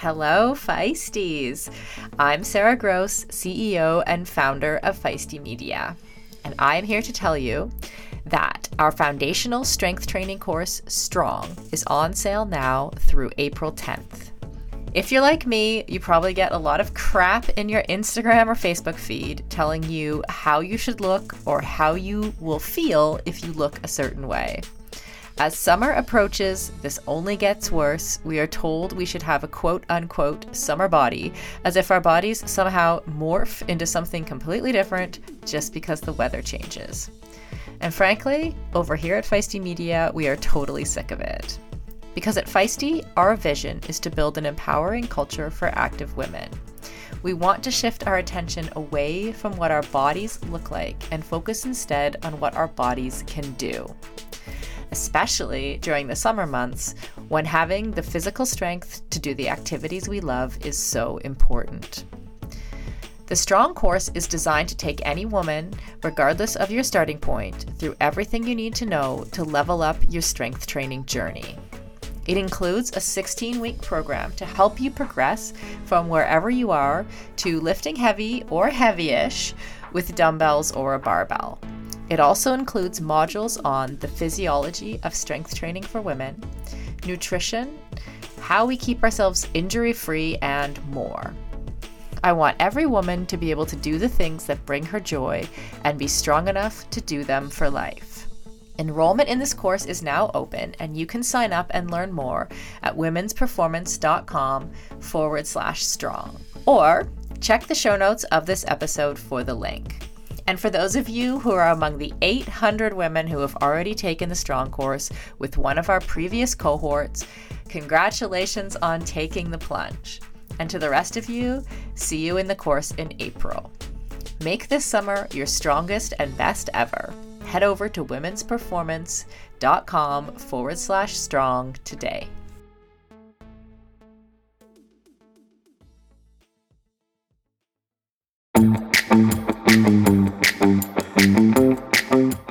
Hello, Feisties! I'm Sarah Gross, CEO and founder of Feisty Media, and I'm here to tell you that our foundational strength training course, Strong, is on sale now through April 10th. If you're like me, you probably get a lot of crap in your Instagram or Facebook feed telling you how you should look or how you will feel if you look a certain way. As summer approaches, this only gets worse. We are told we should have a quote-unquote summer body, as if our bodies somehow morph into something completely different just because the weather changes. And frankly, over here at Feisty Media, we are totally sick of it. Because at Feisty, our vision is to build an empowering culture for active women. We want to shift our attention away from what our bodies look like and focus instead on what our bodies can do. Especially during the summer months, when having the physical strength to do the activities we love is so important. The Strong course is designed to take any woman, regardless of your starting point, through everything you need to know to level up your strength training journey. It includes a 16-week program to help you progress from wherever you are to lifting heavy or heavy-ish with dumbbells or a barbell. It also includes modules on the physiology of strength training for women, nutrition, how we keep ourselves injury-free, and more. I want every woman to be able to do the things that bring her joy and be strong enough to do them for life. Enrollment in this course is now open, and you can sign up and learn more at womensperformance.com/strong, or check the show notes of this episode for the link. And for those of you who are among the 800 women who have already taken the Strong course with one of our previous cohorts, congratulations on taking the plunge. And to the rest of you, see you in the course in April. Make this summer your strongest and best ever. Head over to womensperformance.com/strong today.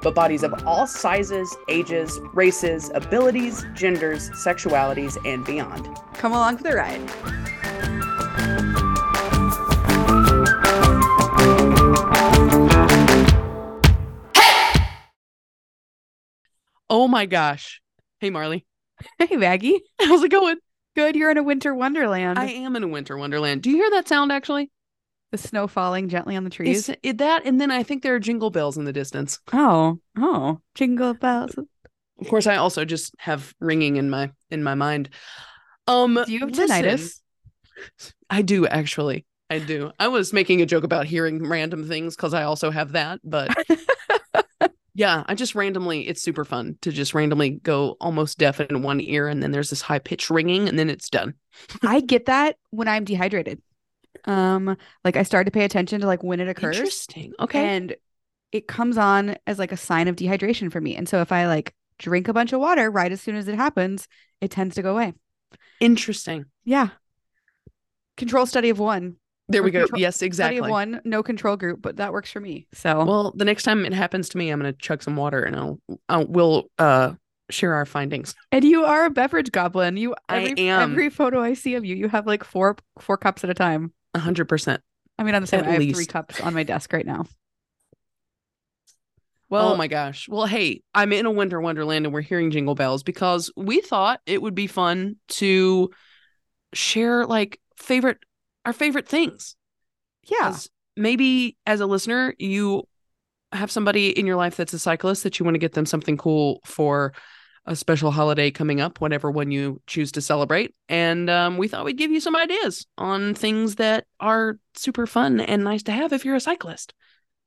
but bodies of all sizes, ages, races, abilities, genders, sexualities, and beyond. Come along for the ride. Hey! Oh my gosh. Hey, Marley. Hey, Maggie. How's it going? Good. You're in a winter wonderland. I am in a winter wonderland. Do you hear that sound, actually? The snow falling gently on the trees. Is that, and then I think there are jingle bells in the distance. Oh, jingle bells. Of course, I also just have ringing in my mind. Do you have tinnitus? I do, actually. I do. I was making a joke about hearing random things because I also have that, but yeah, I just randomly, it's super fun to just randomly go almost deaf in one ear, and then there's this high pitch ringing, and then it's done. I get that when I'm dehydrated. Like I started to pay attention to like when it occurs. Interesting. Okay. And it comes on as like a sign of dehydration for me. And so if I like drink a bunch of water right as soon as it happens, it tends to go away. Interesting. Yeah. Control study of one. There we go. Yes, exactly. Study of one, no control group, but that works for me. So, well, the next time it happens to me, I'm going to chug some water and we'll share our findings. And you are a beverage goblin. I am. Every photo I see of you, you have like four cups at a time. 100%. I mean, on the same, I have 3 cups on my desk right now. Well, oh my gosh. Well, hey, I'm in a winter wonderland and we're hearing jingle bells because we thought it would be fun to share like our favorite things. Yeah. Maybe as a listener, you have somebody in your life that's a cyclist that you want to get them something cool for a special holiday coming up, whatever one you choose to celebrate. And we thought we'd give you some ideas on things that are super fun and nice to have if you're a cyclist.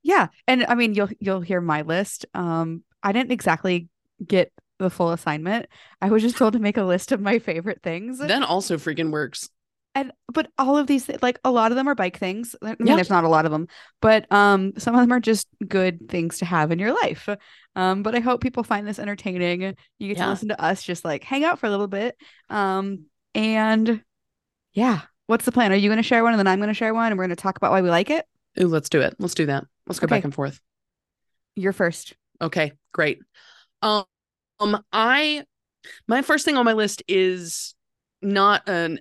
Yeah. And I mean, you'll hear my list. I didn't exactly get the full assignment. I was just told to make a list of my favorite things. That also freaking works. But all of these, like a lot of them are bike things. I mean, there's not a lot of them, but some of them are just good things to have in your life. But I hope people find this entertaining. You get to listen to us just like hang out for a little bit. And yeah, what's the plan? Are you going to share one and then I'm going to share one and we're going to talk about why we like it? Ooh, let's do it. Let's do that. Let's go back and forth. You're first. Okay, great. My first thing on my list is not an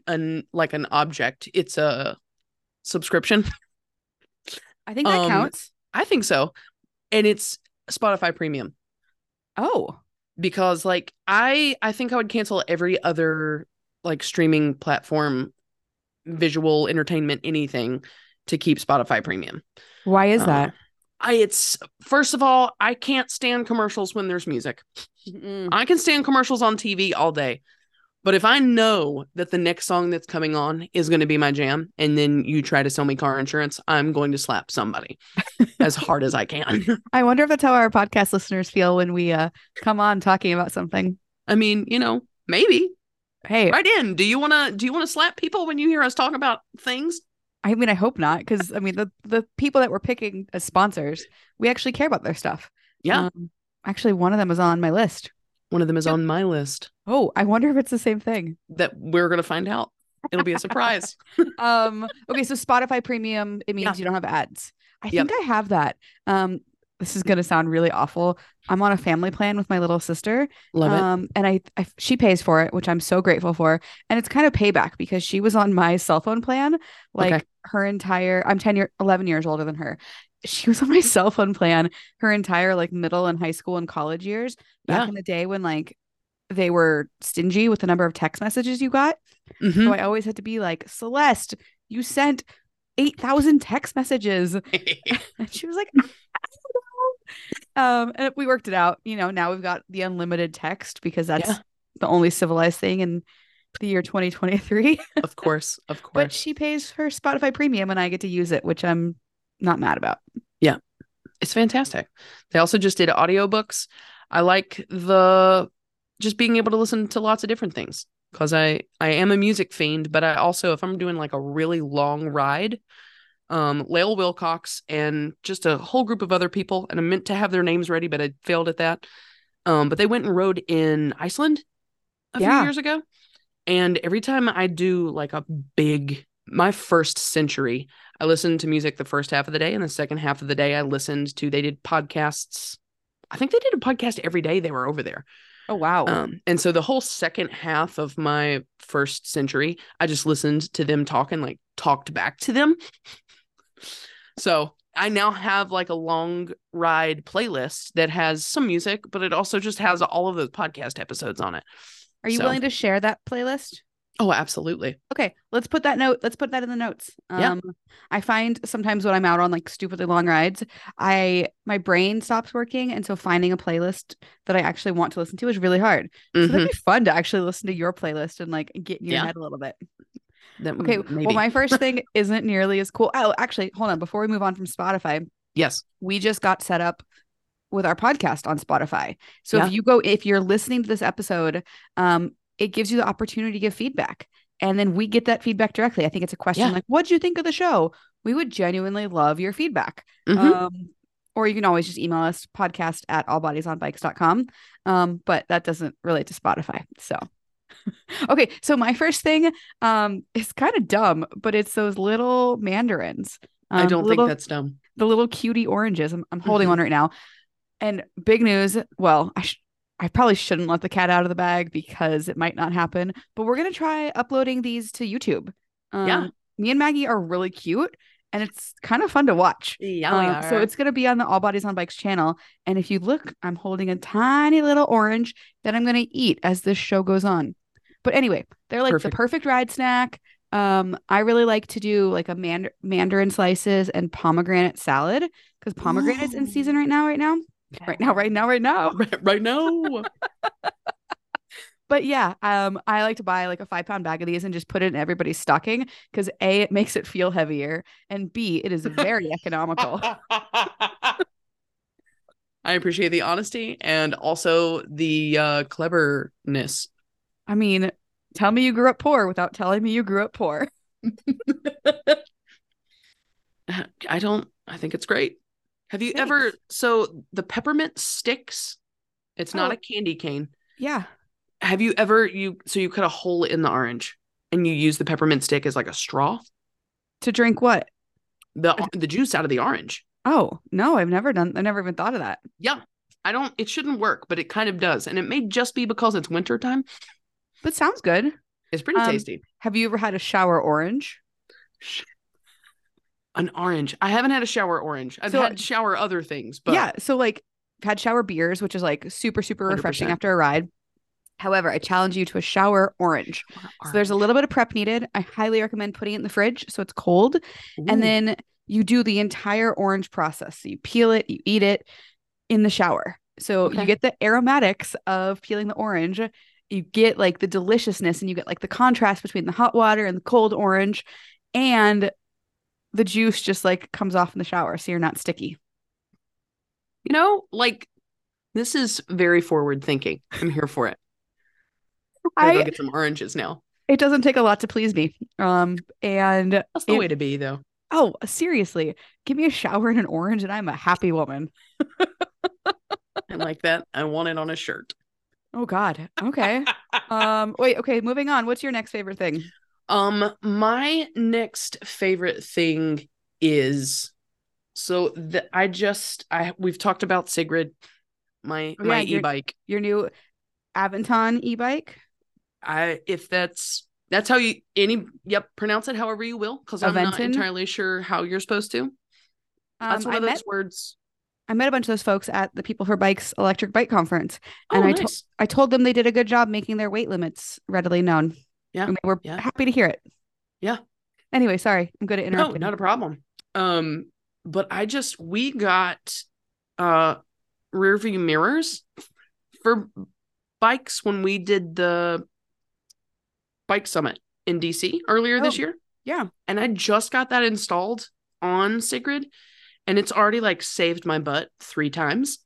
object. It's a subscription. I think that counts. I think so. And it's Spotify Premium. Oh, because like I think I would cancel every other like streaming platform, visual entertainment, anything to keep Spotify Premium. Why is that? It's first of all, I can't stand commercials when there's music. I can stand commercials on TV all day. But if I know that the next song that's coming on is going to be my jam, and then you try to sell me car insurance, I'm going to slap somebody as hard as I can. I wonder if that's how our podcast listeners feel when we come on talking about something. I mean, you know, maybe. Hey, right in. Do you want to slap people when you hear us talk about things? I mean, I hope not, because I mean, the people that we're picking as sponsors, we actually care about their stuff. Yeah. Actually, one of them is on my list. One of them is on my list. Oh, I wonder if it's the same thing. That we're going to find out. It'll be a surprise. Okay, so Spotify Premium, it means you don't have ads. I think I have that. This is going to sound really awful. I'm on a family plan with my little sister. Love it. And she pays for it, which I'm so grateful for. And it's kind of payback because she was on my cell phone plan. Like her entire, I'm 11 years older than her. She was on my cell phone plan her entire like middle and high school and college years back in the day when like they were stingy with the number of text messages you got. Mm-hmm. So I always had to be like, Celeste, you sent 8,000 text messages. And she was like, I don't know. And we worked it out. You know, now we've got the unlimited text because that's the only civilized thing in the year 2023. Of course. But she pays her Spotify Premium and I get to use it, which I'm not mad about. Yeah. It's fantastic. They also just did audiobooks. I like just being able to listen to lots of different things because I am a music fiend, but I also, if I'm doing like a really long ride, Lael Wilcox and just a whole group of other people, and I meant to have their names ready, but I failed at that. But they went and rode in Iceland a few years ago. And every time I do like my first century, I listened to music the first half of the day, and the second half of the day I listened to, they did podcasts. I think they did a podcast every day they were over there. Oh, wow. And so the whole second half of my first century, I just listened to them talk and like talked back to them. So I now have like a long ride playlist that has some music, but it also just has all of those podcast episodes on it. Are you willing to share that playlist? Oh, absolutely. Okay. Let's put that in the notes. I find sometimes when I'm out on like stupidly long rides, my brain stops working. And so finding a playlist that I actually want to listen to is really hard. Mm-hmm. So that'd be fun to actually listen to your playlist and like get in your head a little bit. Okay. Maybe. Well, my first thing isn't nearly as cool. Oh, actually, hold on. Before we move on from Spotify. Yes. We just got set up with our podcast on Spotify. So if you're listening to this episode, it gives you the opportunity to give feedback. And then we get that feedback directly. I think it's a question like, what'd you think of the show? We would genuinely love your feedback. Mm-hmm. Or you can always just email us podcast@allbodiesonbikes.com. But that doesn't relate to Spotify. So, okay. So my first thing is kind of dumb, but it's those little mandarins. I don't think that's dumb. The little cutie oranges. I'm holding one right now. And big news. Well, I probably shouldn't let the cat out of the bag because it might not happen, but we're going to try uploading these to YouTube. Me and Maggie are really cute and it's kind of fun to watch. Yeah, so it's going to be on the All Bodies on Bikes channel. And if you look, I'm holding a tiny little orange that I'm going to eat as this show goes on. But anyway, they're like the perfect ride snack. I really like to do like a mandarin slices and pomegranate salad because pomegranate's in season right now. Right now. But I like to buy like a 5-pound bag of these and just put it in everybody's stocking because A, it makes it feel heavier, and B, it is very economical. I appreciate the honesty and also the cleverness. I mean, tell me you grew up poor without telling me you grew up poor. I think it's great. Have you ever, so the peppermint sticks, it's not a candy cane. Yeah. Have you ever, so you cut a hole in the orange and you use the peppermint stick as like a straw? To drink what? The juice out of the orange. Oh, no, I never even thought of that. Yeah. It shouldn't work, but it kind of does. And it may just be because it's wintertime. But sounds good. It's pretty tasty. Have you ever had a shower orange? An orange. I haven't had a shower orange. I've had shower other things, but yeah. So like I've had shower beers, which is like super, super refreshing 100%. After a ride. However, I challenge you to a shower orange. So there's a little bit of prep needed. I highly recommend putting it in the fridge so it's cold. Ooh. And then you do the entire orange process. So you peel it, you eat it in the shower. So you get the aromatics of peeling the orange. You get like the deliciousness and you get like the contrast between the hot water and the cold orange, and the juice just like comes off in the shower. So you're not sticky. You know, like this is very forward thinking. I'm here for it. I go get some oranges now. It doesn't take a lot to please me. And that's the way to be though. Oh, seriously. Give me a shower and an orange and I'm a happy woman. I like that. I want it on a shirt. Oh God. Okay. Wait, okay. Moving on. What's your next favorite thing? My next favorite thing is, we've talked about Sigrid, my e-bike. Your new Aventon e-bike. That's how you pronounce it however you will, because I'm not entirely sure how you're supposed to. That's one of those words. I met a bunch of those folks at the People for Bikes electric bike conference, and I told them they did a good job making their weight limits readily known. Yeah, and they were happy to hear it. Yeah. Anyway, sorry, I'm good at interrupting. No, not a problem. But we got rear view mirrors for bikes when we did the bike summit in DC earlier this year. Yeah. And I just got that installed on Sigrid, and it's already like saved my butt 3 times,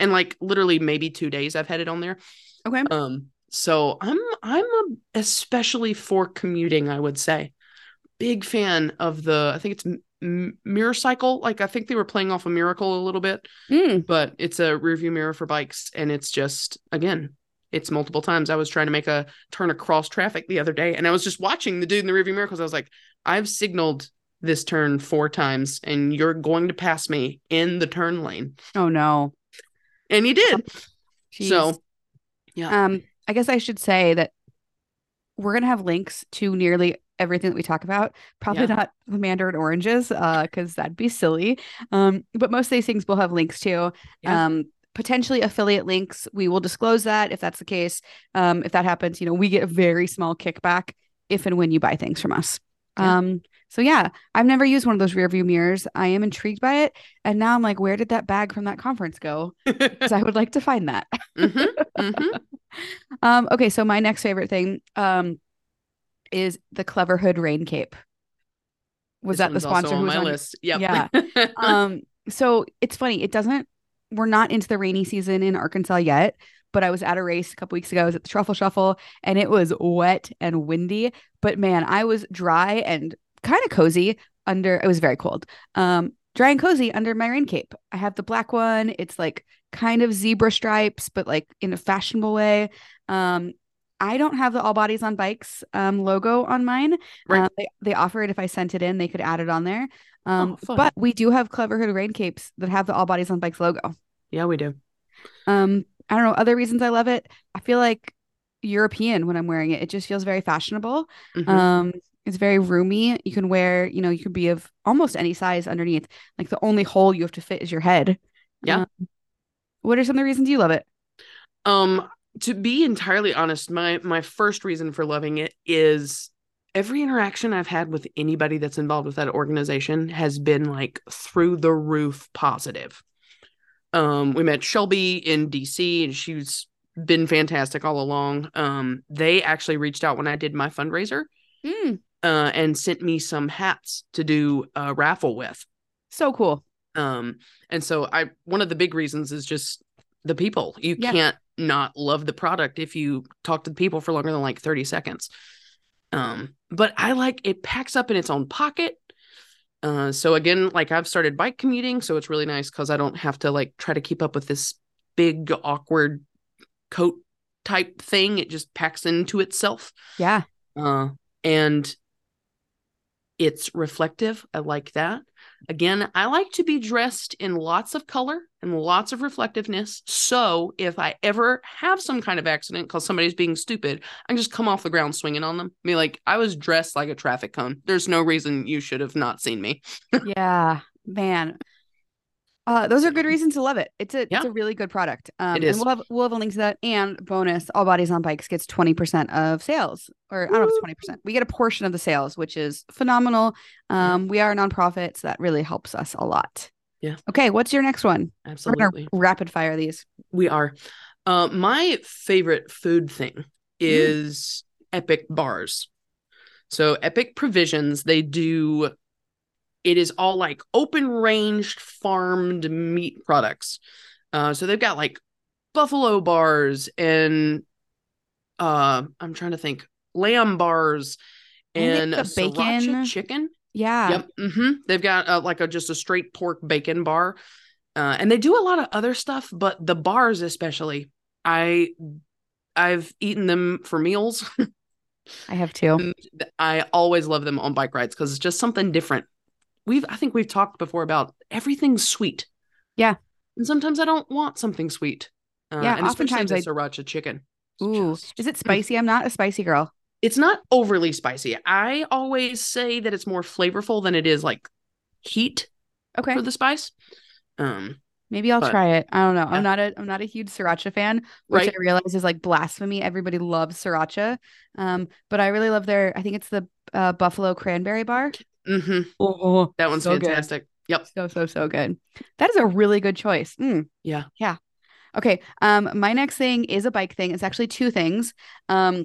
and like literally maybe 2 days I've had it on there. Okay. So I'm especially for commuting, I would say, big fan of I think it's M-Mirror Cycle. Like I think they were playing off a Miracle a little bit, but it's a rearview mirror for bikes. And it's just, again, it's multiple times. I was trying to make a turn across traffic the other day, and I was just watching the dude in the rearview mirror because I was like, I've signaled this turn 4 times and you're going to pass me in the turn lane. Oh no. And he did. Jeez. So yeah. I guess I should say that we're going to have links to nearly everything that we talk about. Probably not the mandarin oranges, because that'd be silly. But most of these things we'll have links to. Yeah. Potentially affiliate links. We will disclose that if that's the case. If that happens, we get a very small kickback if and when you buy things from us. Yeah. So yeah, I've never used one of those rear view mirrors. I am intrigued by it. And now I'm like, where did that bag from that conference go? Because I would like to find that. Mm-hmm, mm-hmm. Okay. So my next favorite thing, is the Cleverhood rain cape. Was that the sponsor who was on my list? Yep. Yeah. So it's funny. We're not into the rainy season in Arkansas yet, but I was at a race a couple weeks ago. I was at the Truffle Shuffle and it was wet and windy, but man, I was dry and kind of cozy it was very cold. Dry and cozy under my rain cape. I have the black one. It's like kind of zebra stripes, but like in a fashionable way. I don't have the All Bodies on Bikes logo on mine. Right. They offer it if I sent it in, they could add it on there. But we do have Cleverhood rain capes that have the All Bodies on Bikes logo. Yeah, we do. I don't know. Other reasons I love it. I feel like European when I'm wearing it. It just feels very fashionable. Mm-hmm. It's very roomy. You can wear, you can be of almost any size underneath. Like the only hole you have to fit is your head. Yeah. What are some of the reasons you love it? To be entirely honest, my first reason for loving it is every interaction I've had with anybody that's involved with that organization has been like through the roof positive. We met Shelby in DC and she's been fantastic all along. They actually reached out when I did my fundraiser. And sent me some hats to do a raffle with. So cool. And so one of the big reasons is just the people. You can't not love the product if you talk to the people for longer than like 30 seconds. But I like it packs up in its own pocket. So again, like I've started bike commuting, so it's really nice because I don't have to like try to keep up with this big awkward coat type thing. It just packs into itself. Yeah. And it's reflective. I like that. Again, I like to be dressed in lots of color and lots of reflectiveness. So if I ever have some kind of accident because somebody's being stupid, I can just come off the ground swinging on them. I mean, like, I was dressed like a traffic cone. There's no reason you should have not seen me. Yeah, man. Those are good reasons to love it. It's a really good product. It is. And we'll have a link to that. And bonus, All Bodies on Bikes gets 20% of sales. Or I don't know if it's 20%. We get a portion of the sales, which is phenomenal. We are a nonprofit, so that really helps us a lot. Yeah. Okay, what's your next one? Absolutely. Rapid fire these. We are. My favorite food thing is Epic Bars. So Epic Provisions, they do... It is all like open ranged farmed meat products. So they've got like buffalo bars and I'm trying to think, lamb bars and a bacon chicken. Yeah. Yep. Mm-hmm. They've got just a straight pork bacon bar. And they do a lot of other stuff, but the bars especially, I've eaten them for meals. I have too. And I always love them on bike rides because it's just something different. I think we've talked before about everything's sweet. Yeah. And sometimes I don't want something sweet. And oftentimes especially the sriracha chicken. Ooh. Is it spicy? I'm not a spicy girl. It's not overly spicy. I always say that it's more flavorful than it is like heat. Okay. For the spice. Maybe I'll try it. I don't know. Yeah. I'm not a huge sriracha fan, which I realize is like blasphemy. Everybody loves sriracha. But I really love I think it's the buffalo cranberry bar. Mm-hmm. Oh, that one's so fantastic. Good. Yep. So good. That is a really good choice. Yeah. Yeah. Okay. My next thing is a bike thing. It's actually two things. It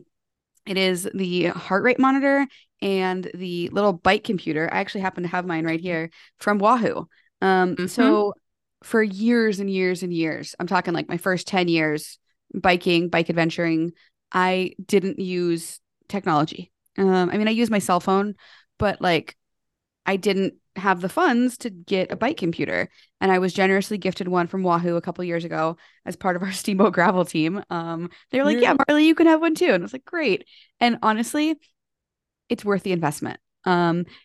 is the heart rate monitor and the little bike computer. I actually happen to have mine right here from Wahoo. So for years and years and years, I'm talking like my first 10 years bike adventuring, I didn't use technology. I used my cell phone, but like, I didn't have the funds to get a bike computer, and I was generously gifted one from Wahoo a couple of years ago as part of our Steamboat Gravel team. They were like, yeah, Marley, you can have one too. And I was like, great. And honestly, it's worth the investment.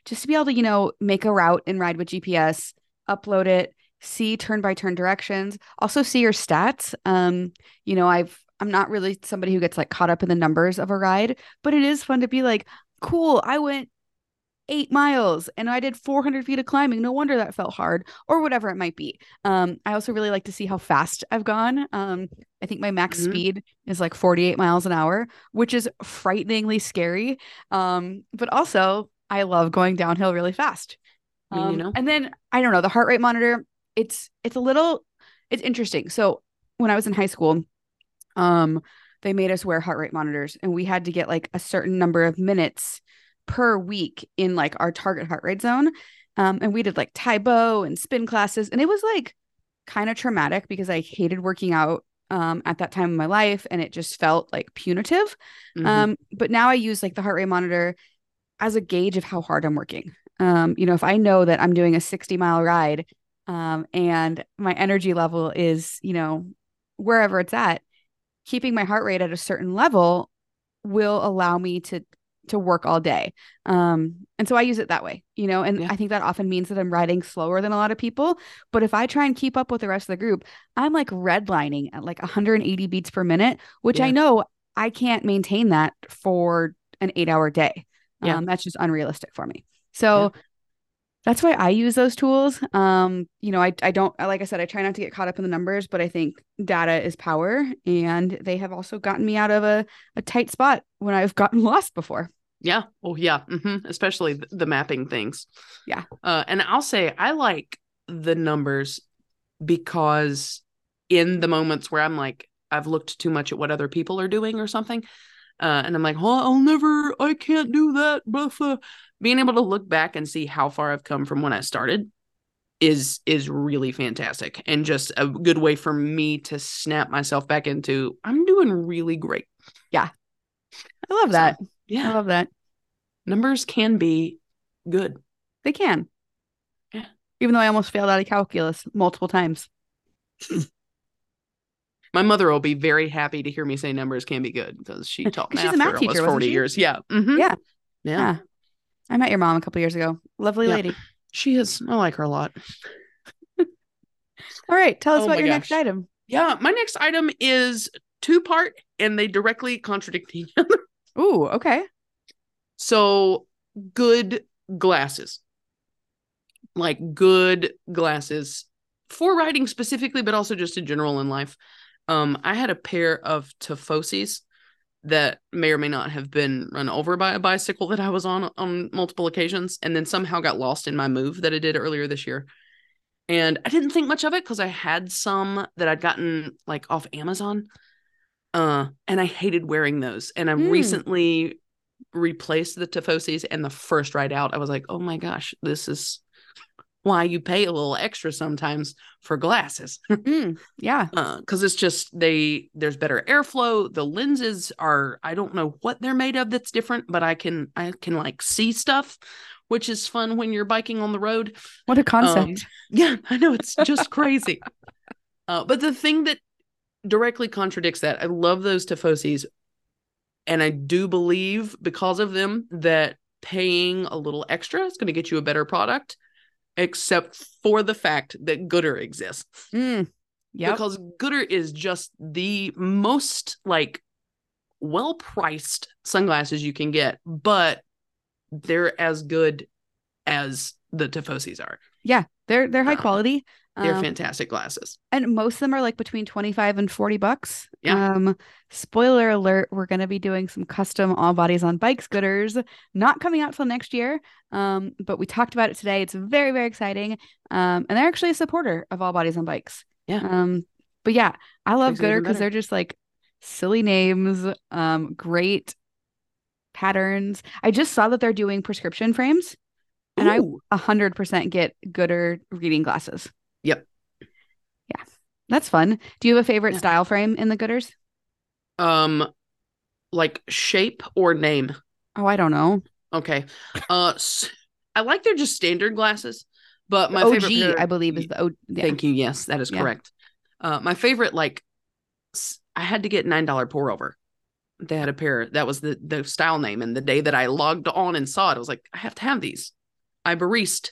Just to be able to, make a route and ride with GPS, upload it, see turn-by-turn directions, also see your stats. I'm not really somebody who gets like caught up in the numbers of a ride, but it is fun to be like, cool, I went 8 miles and I did 400 feet of climbing. No wonder that felt hard, or whatever it might be. I also really like to see how fast I've gone. I think my max speed is like 48 miles an hour, which is frighteningly scary. But also I love going downhill really fast. And then I don't know, the heart rate monitor, it's interesting. So when I was in high school, they made us wear heart rate monitors, and we had to get like a certain number of minutes per week in like our target heart rate zone. And we did like Tai Bo and spin classes. And it was like kind of traumatic because I hated working out at that time of my life. And it just felt like punitive. But now I use like the heart rate monitor as a gauge of how hard I'm working. If I know that I'm doing a 60-mile ride and my energy level is, wherever it's at, keeping my heart rate at a certain level will allow me to work all day. And so I use it that way, I think that often means that I'm riding slower than a lot of people. But if I try and keep up with the rest of the group, I'm like redlining at like 180 beats per minute, which I know I can't maintain that for an 8-hour day. That's just unrealistic for me. So that's why I use those tools. I try not to get caught up in the numbers, but I think data is power, and they have also gotten me out of a tight spot when I've gotten lost before. Yeah. Oh yeah. Mm-hmm. Especially the mapping things. Yeah. And I'll say I like the numbers because in the moments where I'm like, I've looked too much at what other people are doing or something. And I'm like, I can't do that. But being able to look back and see how far I've come from when I started is really fantastic. And just a good way for me to snap myself back into, I'm doing really great. Yeah. I love that. Yeah. I love that. numbers can be good. They can. Yeah. Even though I almost failed out of calculus multiple times. My mother will be very happy to hear me say numbers can be good because she taught math for almost 40 years. Yeah. Mm-hmm. Yeah. Yeah. I met your mom a couple years ago. Lovely lady. She is. I like her a lot. All right. Tell us about your next item. Yeah. My next item is two-part and they directly contradict each other. Ooh. Okay. So good glasses. Like good glasses for riding specifically, but also just in general in life. I had a pair of Tifosis that may or may not have been run over by a bicycle that I was on multiple occasions, and then somehow got lost in my move that I did earlier this year. And I didn't think much of it because I had some that I'd gotten like off Amazon, and I hated wearing those. And I recently replaced the Tifosis, and the first ride out, I was like, oh my gosh, this is why you pay a little extra sometimes for glasses. Yeah. Because it's just, there's better airflow. The lenses are, I don't know what they're made of that's different, but I can like see stuff, which is fun when you're biking on the road. What a concept. Yeah, I know. It's just crazy. But the thing that directly contradicts that, I love those Tifosis. And I do believe because of them that paying a little extra is going to get you a better product. Except for the fact that Gooder exists. Yeah. Because Gooder is just the most like well-priced sunglasses you can get, but they're as good as the Tifosis are. Yeah. They're high quality. They're fantastic glasses. And most of them are like between $25 and $40. Yeah. Spoiler alert, we're going to be doing some custom All Bodies on Bikes Gooders, not coming out till next year. But we talked about it today. It's very, very exciting. And they're actually a supporter of All Bodies on Bikes. Yeah. But yeah, I love Gooder because they're just like silly names, great patterns. I just saw that they're doing prescription frames. And ooh. I 100% get Gooder reading glasses. Yep. Yeah. That's fun. Do you have a favorite style frame in the Gooders? Like shape or name? Oh, I don't know. Okay. I like they're just standard glasses, but my favorite pair, I believe, is the thank you. Yes, that is correct. My favorite, like I had to get $9 pour over. They had a pair. That was the style name. And the day that I logged on and saw it, I was like, I have to have these. I barista.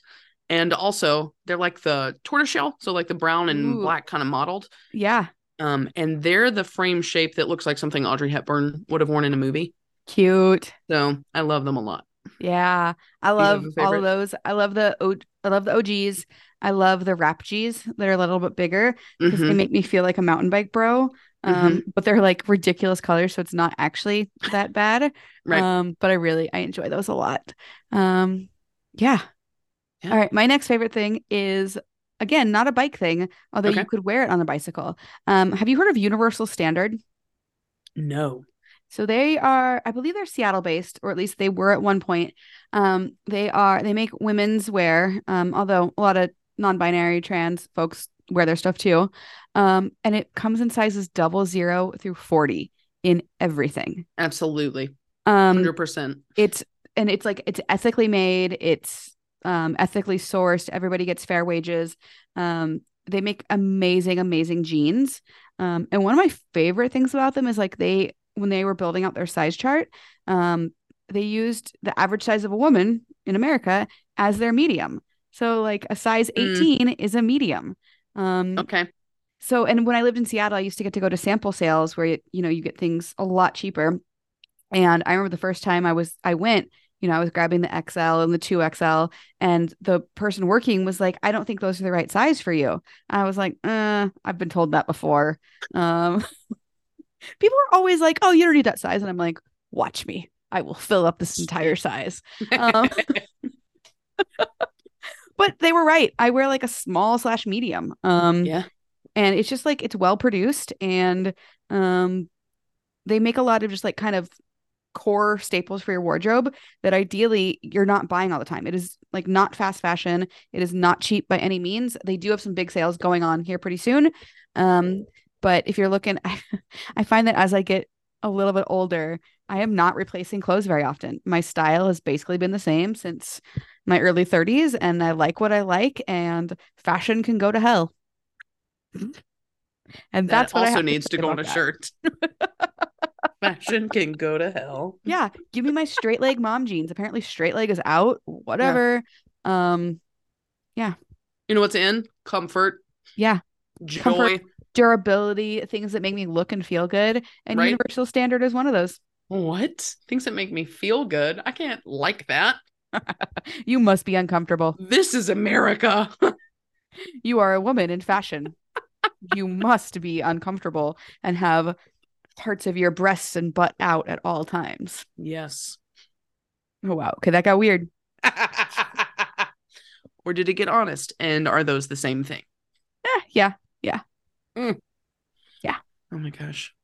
And also, they're like the tortoiseshell, so like the brown and black kind of mottled. Yeah. And they're the frame shape that looks like something Audrey Hepburn would have worn in a movie. Cute. So I love them a lot. Yeah, I love all of those. I love the OGs. I love the Wrap Gs that are a little bit bigger because they make me feel like a mountain bike bro. But they're like ridiculous colors, so it's not actually that bad. Right. But I enjoy those a lot. Yeah. Yeah. All right. My next favorite thing is, again, not a bike thing, although you could wear it on a bicycle. Have you heard of Universal Standard? No. So they are, I believe they're Seattle based, or at least they were at one point. They make women's wear, although a lot of non-binary trans folks wear their stuff too. And it comes in sizes 00 through 40 in everything. Absolutely. 100%. It's ethically made. It's ethically sourced. Everybody gets fair wages. They make amazing jeans. And one of my favorite things about them is like when they were building out their size chart, they used the average size of a woman in America as their medium. So like a size 18 is a medium. So, and when I lived in Seattle, I used to get to go to sample sales where, you get things a lot cheaper. And I remember the first time I went, I was grabbing the XL and the 2XL, and the person working was like, I don't think those are the right size for you. I was like, I've been told that before. People are always like, oh, you don't need that size. And I'm like, watch me. I will fill up this entire size. But they were right. I wear like a small / medium. And it's just like, it's well produced, and they make a lot of just like kind of core staples for your wardrobe that ideally you're not buying all the time. It is like not fast fashion. It is not cheap by any means. They do have some big sales going on here pretty soon. But if you're looking, I find that as I get a little bit older, I am not replacing clothes very often. My style has basically been the same since my early 30s, and I like what I like, and fashion can go to hell. And that's that what also needs to go on a shirt. Fashion can go to hell. Yeah. Give me my straight leg mom jeans. Apparently straight leg is out. Whatever. Yeah. Yeah. You know what's in? Comfort. Yeah. Joy. Comfort, durability, things that make me look and feel good. And right? Universal Standard is one of those. What? Things that make me feel good? I can't like that. You must be uncomfortable. This is America. You are a woman in fashion. You must be uncomfortable and have parts of your breasts and butt out at all times. Yes. Oh, wow. Okay, that got weird. Or did it get honest? And are those the same thing? Yeah. Yeah. Mm. Yeah. Oh, my gosh.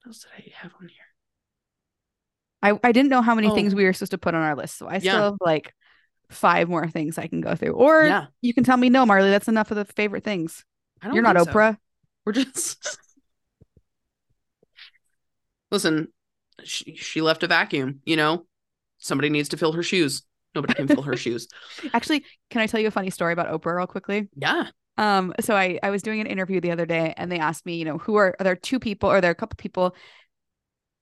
What else did I have on here? I didn't know how many things we were supposed to put on our list, so I still have, like, 5 more things I can go through. Or you can tell me, no, Marley, that's enough of the favorite things. You're not Oprah. So. We're just... Listen, she left a vacuum, you know? Somebody needs to fill her shoes. Nobody can fill her shoes. Actually, can I tell you a funny story about Oprah real quickly? Yeah. So I was doing an interview the other day, and they asked me, you know, are there two people, or are there a couple people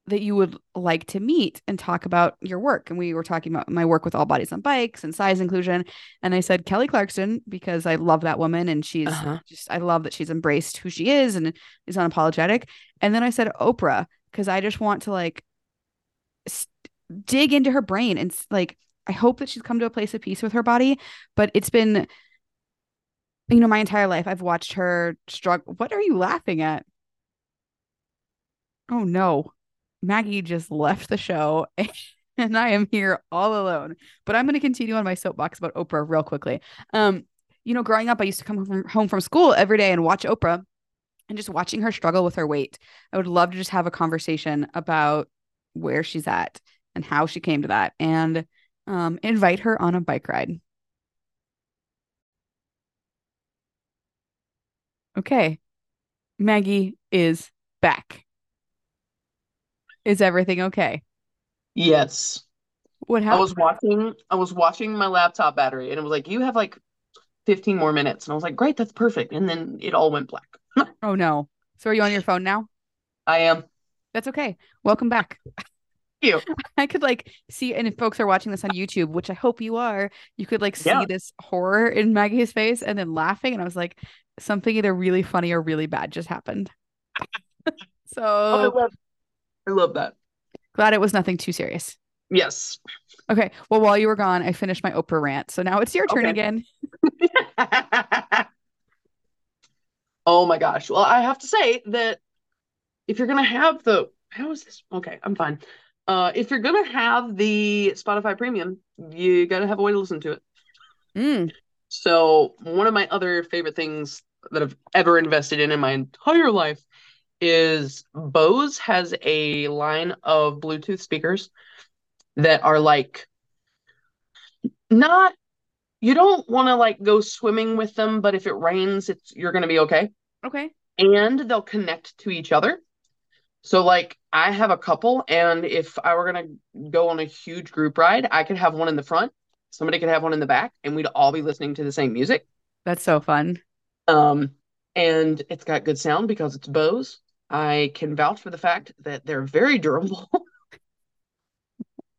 that you would like to meet and talk about your work? And we were talking about my work with All Bodies on Bikes and size inclusion. And I said, Kelly Clarkson, because I love that woman. And she's just, I love that she's embraced who she is and is unapologetic. And then I said, Oprah, because I just want to like dig into her brain. And like, I hope that she's come to a place of peace with her body, but it's been, you know, my entire life I've watched her struggle. What are you laughing at? Oh no. Maggie just left the show and I am here all alone, but I'm going to continue on my soapbox about Oprah real quickly. You know, growing up, I used to come home from school every day and watch Oprah, and just watching her struggle with her weight. I would love to just have a conversation about where she's at and how she came to that, and invite her on a bike ride. Okay. Maggie is back. Is everything okay? Yes. What happened? I was watching my laptop battery, and it was like, you have like 15 more minutes. And I was like, great, that's perfect. And then it all went black. Oh no. So are you on your phone now? I am. That's okay. Welcome back. Thank you. I could like see, and if folks are watching this on YouTube, which I hope you are, you could like see this horror in Maggie's face and then laughing. And I was like, something either really funny or really bad just happened. So I love that. Glad it was nothing too serious. Yes. Okay. Well, while you were gone, I finished my Oprah rant. So now it's your turn again. Oh my gosh. Well, I have to say that if you're going to have the, how is this? Okay, I'm fine. If you're going to have the Spotify premium, you got to have a way to listen to it. Mm. So one of my other favorite things that I've ever invested in my entire life is Bose has a line of Bluetooth speakers that are like, not, you don't want to like go swimming with them, but if it rains, you're going to be okay. Okay. And they'll connect to each other. So like I have a couple, and if I were going to go on a huge group ride, I could have one in the front. Somebody could have one in the back, and we'd all be listening to the same music. That's so fun. And it's got good sound because it's Bose. I can vouch for the fact that they're very durable.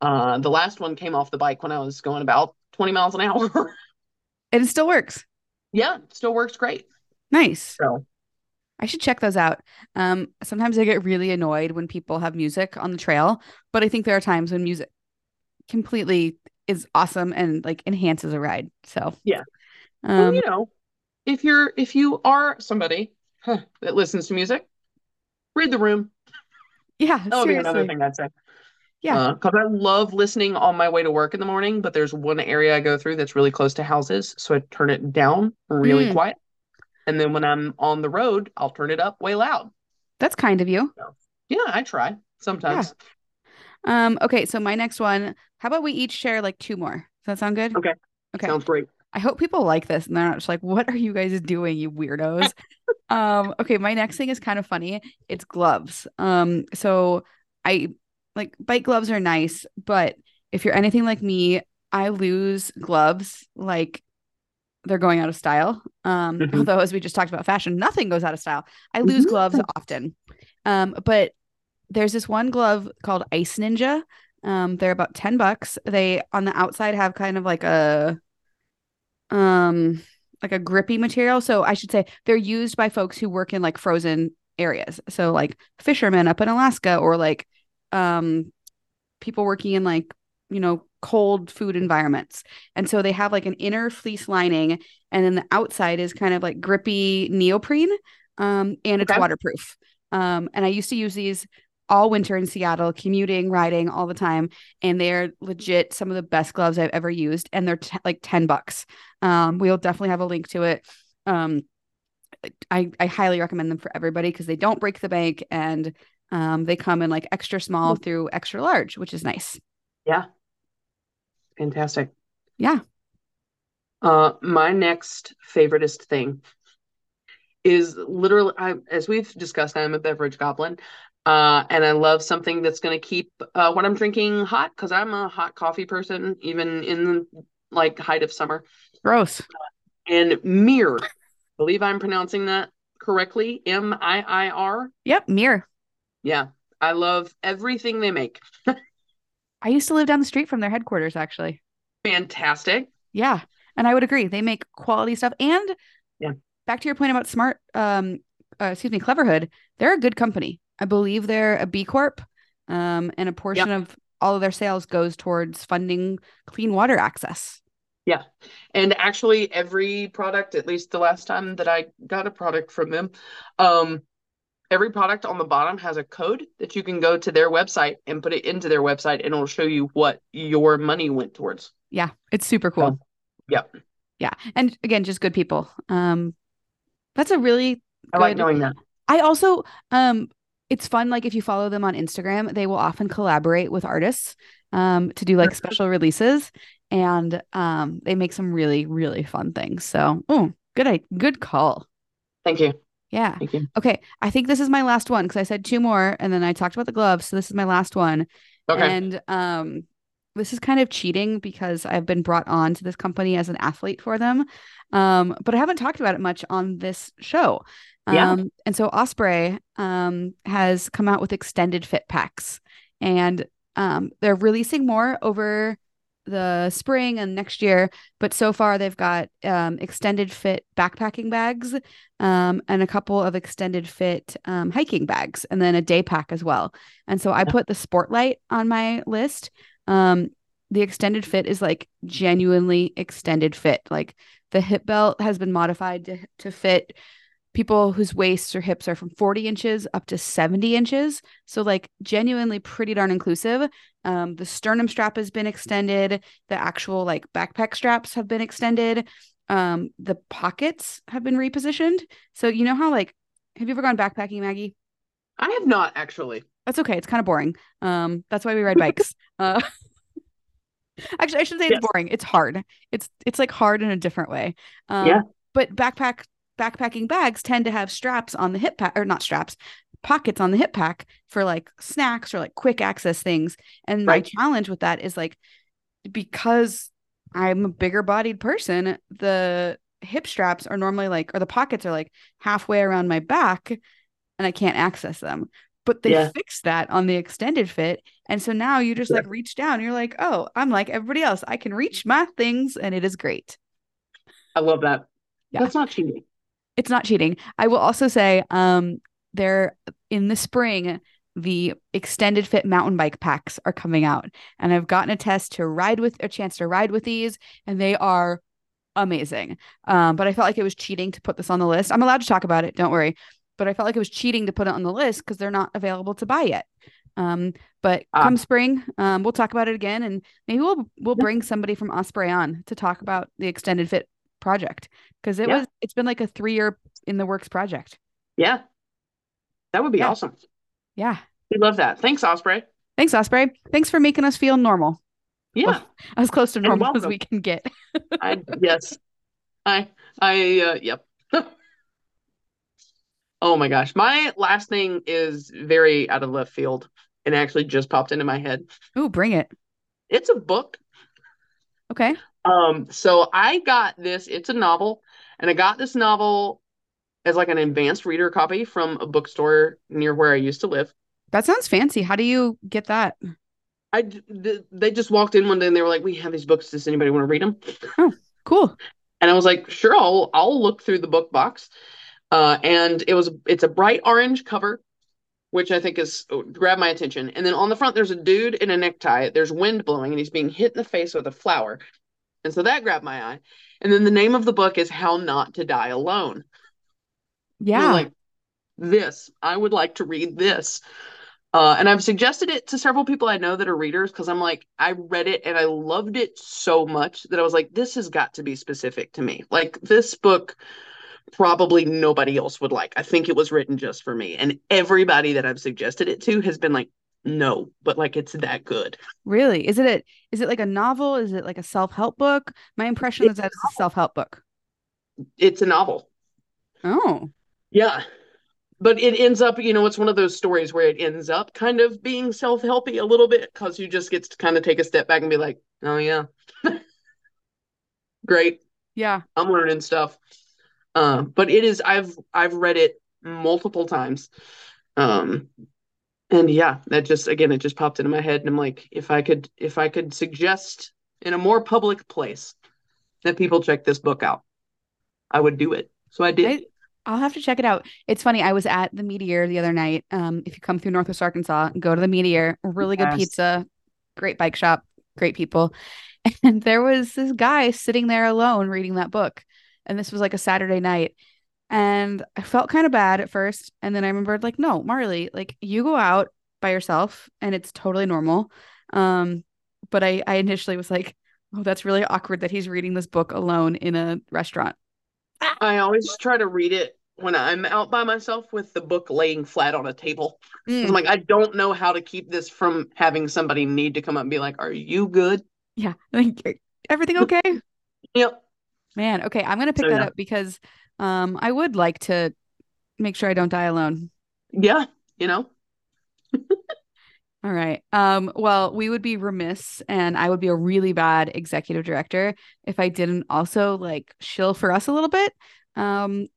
The last one came off the bike when I was going about 20 miles an hour. And it still works. Yeah, it still works great. Nice. So I should check those out. Sometimes I get really annoyed when people have music on the trail, but I think there are times when music completely is awesome and like enhances a ride. So yeah. Well, you know, if you are somebody that listens to music, read the room. Yeah, that would be another thing I'd say. Yeah, because I love listening on my way to work in the morning. But there's one area I go through that's really close to houses, so I turn it down really quiet. And then when I'm on the road, I'll turn it up way loud. That's kind of you. So, yeah, I try sometimes. Yeah. Okay, so my next one. How about we each share like 2 more? Does that sound good? Okay. Sounds great. I hope people like this and they're not just like, what are you guys doing, you weirdos? Okay, my next thing is kind of funny. It's gloves. So I like bike gloves are nice, but if you're anything like me, I lose gloves like they're going out of style. Although as we just talked about fashion, nothing goes out of style. I lose gloves often. But there's this one glove called Ice Ninja. They're about $10. They on the outside have kind of like a grippy material. So I should say they're used by folks who work in like frozen areas. So like fishermen up in Alaska, or like people working in like, you know, cold food environments. And so they have like an inner fleece lining, and then the outside is kind of like grippy neoprene, and it's waterproof. And I used to use these all winter in Seattle, commuting, riding all the time. And they're legit some of the best gloves I've ever used. And they're like $10. We'll definitely have a link to it. I highly recommend them for everybody because they don't break the bank, and they come in like extra small through extra large, which is nice. Yeah. Fantastic. Yeah. My next favoritist thing is literally, as we've discussed, I'm a beverage goblin, and I love something that's going to keep what I'm drinking hot, because I'm a hot coffee person, even in like height of summer. Gross. And Mir, I believe I'm pronouncing that correctly, M-I-I-R. Yep, Mir. Yeah, I love everything they make. I used to live down the street from their headquarters, actually. Fantastic. Yeah. And I would agree. They make quality stuff. And yeah, back to your point about Cleverhood, they're a good company. I believe they're a B Corp. And a portion of all of their sales goes towards funding clean water access. Yeah. And actually every product, at least the last time that I got a product from them, every product on the bottom has a code that you can go to their website and put it into their website, and it'll show you what your money went towards. Yeah. It's super cool. Yep. Yeah. And again, just good people. That's a really I like knowing that. I also, it's fun. Like if you follow them on Instagram, they will often collaborate with artists, to do like special releases, and, they make some really, really fun things. So, good call. Thank you. Yeah. Okay. I think this is my last one because I said two more and then I talked about the gloves. So this is my last one. Okay. And this is kind of cheating because I've been brought on to this company as an athlete for them. But I haven't talked about it much on this show. And so Osprey has come out with extended fit packs, and they're releasing more over the spring and next year, but so far they've got extended fit backpacking bags, and a couple of extended fit hiking bags, and then a day pack as well. And so I put the Sportlite on my list. The extended fit is like genuinely extended fit. Like the hip belt has been modified to fit people whose waists or hips are from 40 inches up to 70 inches. So like genuinely pretty darn inclusive. The sternum strap has been extended. The actual like backpack straps have been extended. The pockets have been repositioned. So you know how like, have you ever gone backpacking, Maggie? I have not actually. That's okay. It's kind of boring. That's why we ride bikes. Actually, I should say it's boring. It's hard. It's like hard in a different way. But backpacking bags tend to have straps on the hip pack, or not straps, pockets on the hip pack for like snacks or like quick access things. And my challenge with that is like, because I'm a bigger bodied person, the hip straps are normally like, or the pockets are like halfway around my back, and I can't access them. But they fixed that on the extended fit. And so now you just like reach down. You're like, oh, I'm like everybody else. I can reach my things, and it is great. I love that. Yeah. That's not cheating. It's not cheating. I will also say they're in the spring, the extended fit mountain bike packs are coming out, and I've gotten a chance to ride with these, and they are amazing. But I felt like it was cheating to put this on the list. I'm allowed to talk about it. Don't worry. But I felt like it was cheating to put it on the list because they're not available to buy yet. But come spring, we'll talk about it again, and maybe we'll bring somebody from Osprey on to talk about the extended fit project, because it's been like a 3-year in the works project. Yeah, that would be awesome. Yeah, we love that. Thanks Osprey, thanks for making us feel normal. Well, as close to normal as we can get. I yep Oh my gosh. My last thing is very out of left field and actually just popped into my head. Ooh, bring it. It's a book. Okay. So I got this, it's a novel, and I got this novel as like an advanced reader copy from a bookstore near where I used to live. That sounds fancy. How do you get that? They just walked in one day and they were like, we have these books. Does anybody want to read them? Oh, cool. And I was like, sure, I'll look through the book box. And it's a bright orange cover, which I think grabbed my attention. And then on the front, there's a dude in a necktie. There's wind blowing and he's being hit in the face with a flower. And so that grabbed my eye. And then the name of the book is How Not to Die Alone. Yeah. Like this, I would like to read this. And I've suggested it to several people I know that are readers, because I'm like, I read it and I loved it so much that I was like, this has got to be specific to me. Like, this book, probably nobody else would like. I think it was written just for me. And everybody that I've suggested it to has been like, no, but like, it's that good. Really? Is it like a novel? Is it like a self-help book? My impression is that it's a self-help book. It's a novel. Oh. Yeah. But it ends up, it's one of those stories where it ends up kind of being self-helpy a little bit, because you just get to kind of take a step back and be like, oh, yeah. Great. Yeah. I'm learning stuff. But it is, I've read it multiple times. And yeah, that just, again, it just popped into my head. And I'm like, if I could suggest in a more public place that people check this book out, I would do it. So I did. I'll have to check it out. It's funny. I was at the Meteor the other night. If you come through Northwest Arkansas, go to the Meteor. Really good pizza, great bike shop, great people. And there was this guy sitting there alone reading that book. And this was like a Saturday night. And I felt kind of bad at first. And then I remembered, like, no, Marley, like, you go out by yourself and it's totally normal. But I initially was like, oh, that's really awkward that he's reading this book alone in a restaurant. I always try to read it when I'm out by myself with the book laying flat on a table. I'm like, I don't know how to keep this from having somebody need to come up and be like, are you good? Yeah. Everything okay? Yep. Man. Okay. I'm going to pick that up because I would like to make sure I don't die alone. Yeah. All right. Well, we would be remiss, and I would be a really bad executive director if I didn't also like shill for us a little bit. Absolutely.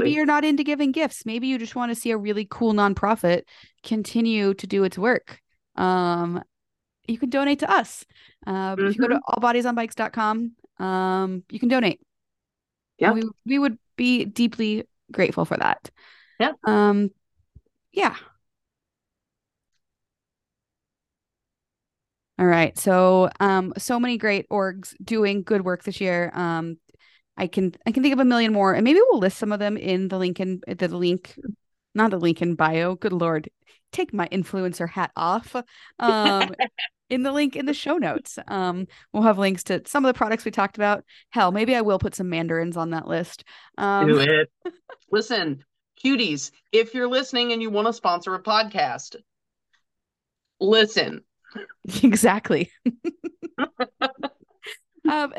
Maybe you're not into giving gifts. Maybe you just want to see a really cool nonprofit continue to do its work. You can donate to us. If you go to allbodiesonbikes.com, you can donate. Yeah, we would be deeply grateful for that. Yeah. Yeah. All right. So, so many great orgs doing good work this year. I can think of a million more, and maybe we'll list some of them in the link, not the Lincoln bio. Good Lord. Take my influencer hat off. In the link in the show notes. We'll have links to some of the products we talked about. Hell, maybe I will put some mandarins on that list. Do it. Listen, cuties, if you're listening and you want to sponsor a podcast, listen. Exactly. And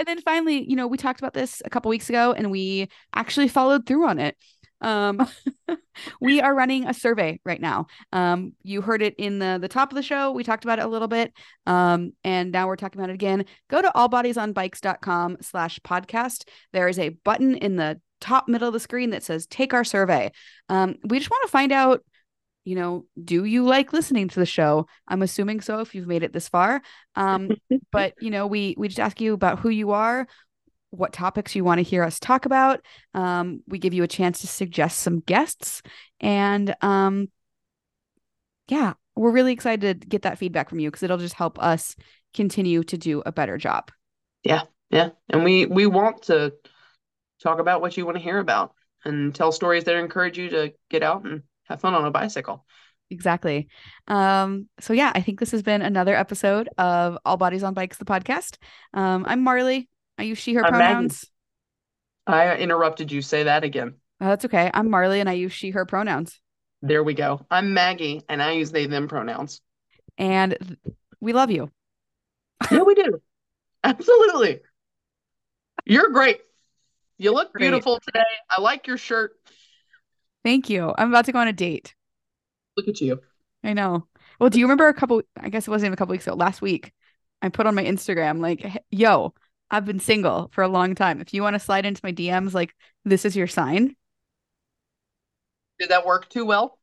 then finally, we talked about this a couple weeks ago, and we actually followed through on it. We are running a survey right now. You heard it in the top of the show. We talked about it a little bit. And now we're talking about it again. Go to allbodiesonbikes.com/podcast. There is a button in the top middle of the screen that says, take our survey. We just want to find out, do you like listening to the show? I'm assuming so if you've made it this far. But, we just ask you about who you are, what topics you want to hear us talk about. We give you a chance to suggest some guests. And yeah, we're really excited to get that feedback from you, because it'll just help us continue to do a better job. Yeah. Yeah. And we want to talk about what you want to hear about and tell stories that encourage you to get out and have fun on a bicycle. Exactly. So yeah, I think this has been another episode of All Bodies on Bikes, the podcast. I'm Marley. I use she, her pronouns. Maggie. I interrupted you. Say that again. Oh, that's okay. I'm Marley, and I use she, her pronouns. There we go. I'm Maggie, and I use they, them pronouns. And we love you. Yeah, we do. Absolutely. You're great. You look beautiful today. I like your shirt. Thank you. I'm about to go on a date. Look at you. I know. Well, do you remember I guess it wasn't even a couple weeks ago, last week, I put on my Instagram, like, yo, I've been single for a long time. If you want to slide into my DMs, like, this is your sign. Did that work too well?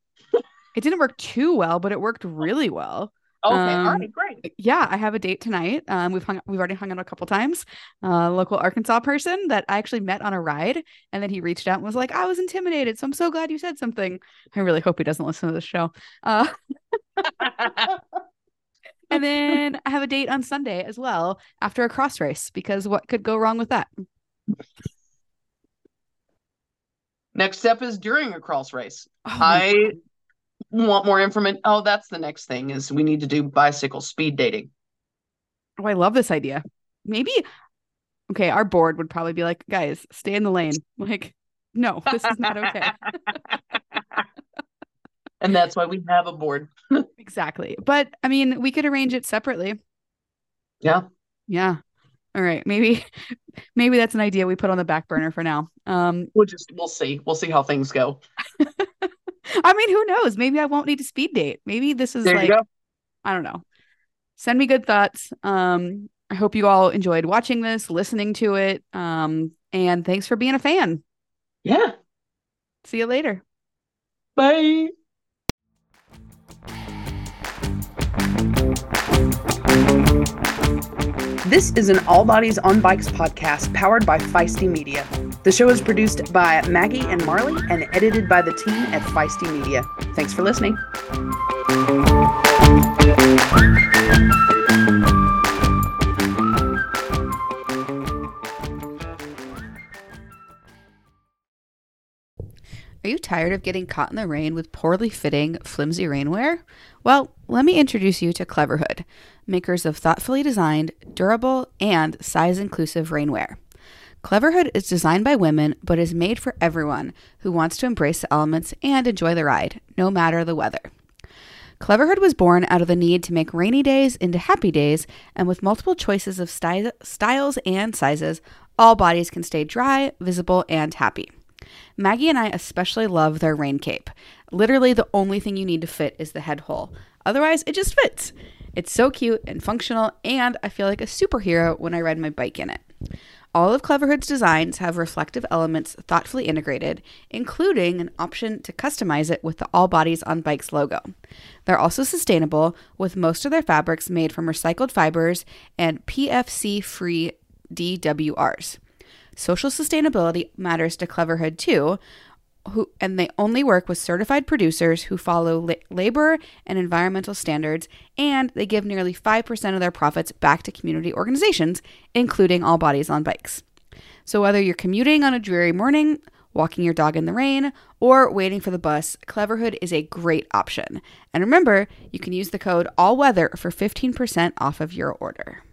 It didn't work too well, but it worked really well. Okay, all right, great. Yeah, I have a date tonight. We've already hung out a couple times. Local Arkansas person that I actually met on a ride, and then he reached out and was like, I was intimidated, so I'm so glad you said something. I really hope he doesn't listen to the show. And then I have a date on Sunday as well after a cross race, because what could go wrong with that? Next step is during a cross race. Oh, I want more information. Oh, that's the next thing, is we need to do bicycle speed dating. Oh, I love this idea. Maybe. Okay. Our board would probably be like, guys, stay in the lane. Like, no, this is not okay. And that's why we have a board. Exactly. But I mean, we could arrange it separately. Yeah. Yeah. All right. Maybe that's an idea we put on the back burner for now. We'll see how things go. I mean, who knows? Maybe I won't need a speed date. Maybe this is like, I don't know. Send me good thoughts. I hope you all enjoyed watching this, listening to it. And thanks for being a fan. Yeah. See you later. Bye. This is an All Bodies on Bikes podcast powered by Feisty Media. The show is produced by Maggie and Marley and edited by the team at Feisty Media. Thanks for listening. Are you tired of getting caught in the rain with poorly fitting, flimsy rainwear? Well, let me introduce you to Cleverhood, makers of thoughtfully designed, durable, and size-inclusive rainwear. Cleverhood is designed by women, but is made for everyone who wants to embrace the elements and enjoy the ride, no matter the weather. Cleverhood was born out of the need to make rainy days into happy days, and with multiple choices of styles and sizes, all bodies can stay dry, visible, and happy. Maggie and I especially love their rain cape. Literally the only thing you need to fit is the head hole. Otherwise, it just fits. It's so cute and functional, and I feel like a superhero when I ride my bike in it. All of Cleverhood's designs have reflective elements thoughtfully integrated, including an option to customize it with the All Bodies on Bikes logo. They're also sustainable, with most of their fabrics made from recycled fibers and PFC-free DWRs. Social sustainability matters to Cleverhood too, and they only work with certified producers who follow labor and environmental standards, and they give nearly 5% of their profits back to community organizations, including All Bodies on Bikes. So whether you're commuting on a dreary morning, walking your dog in the rain, or waiting for the bus, Cleverhood is a great option. And remember, you can use the code ALLWEATHER for 15% off of your order.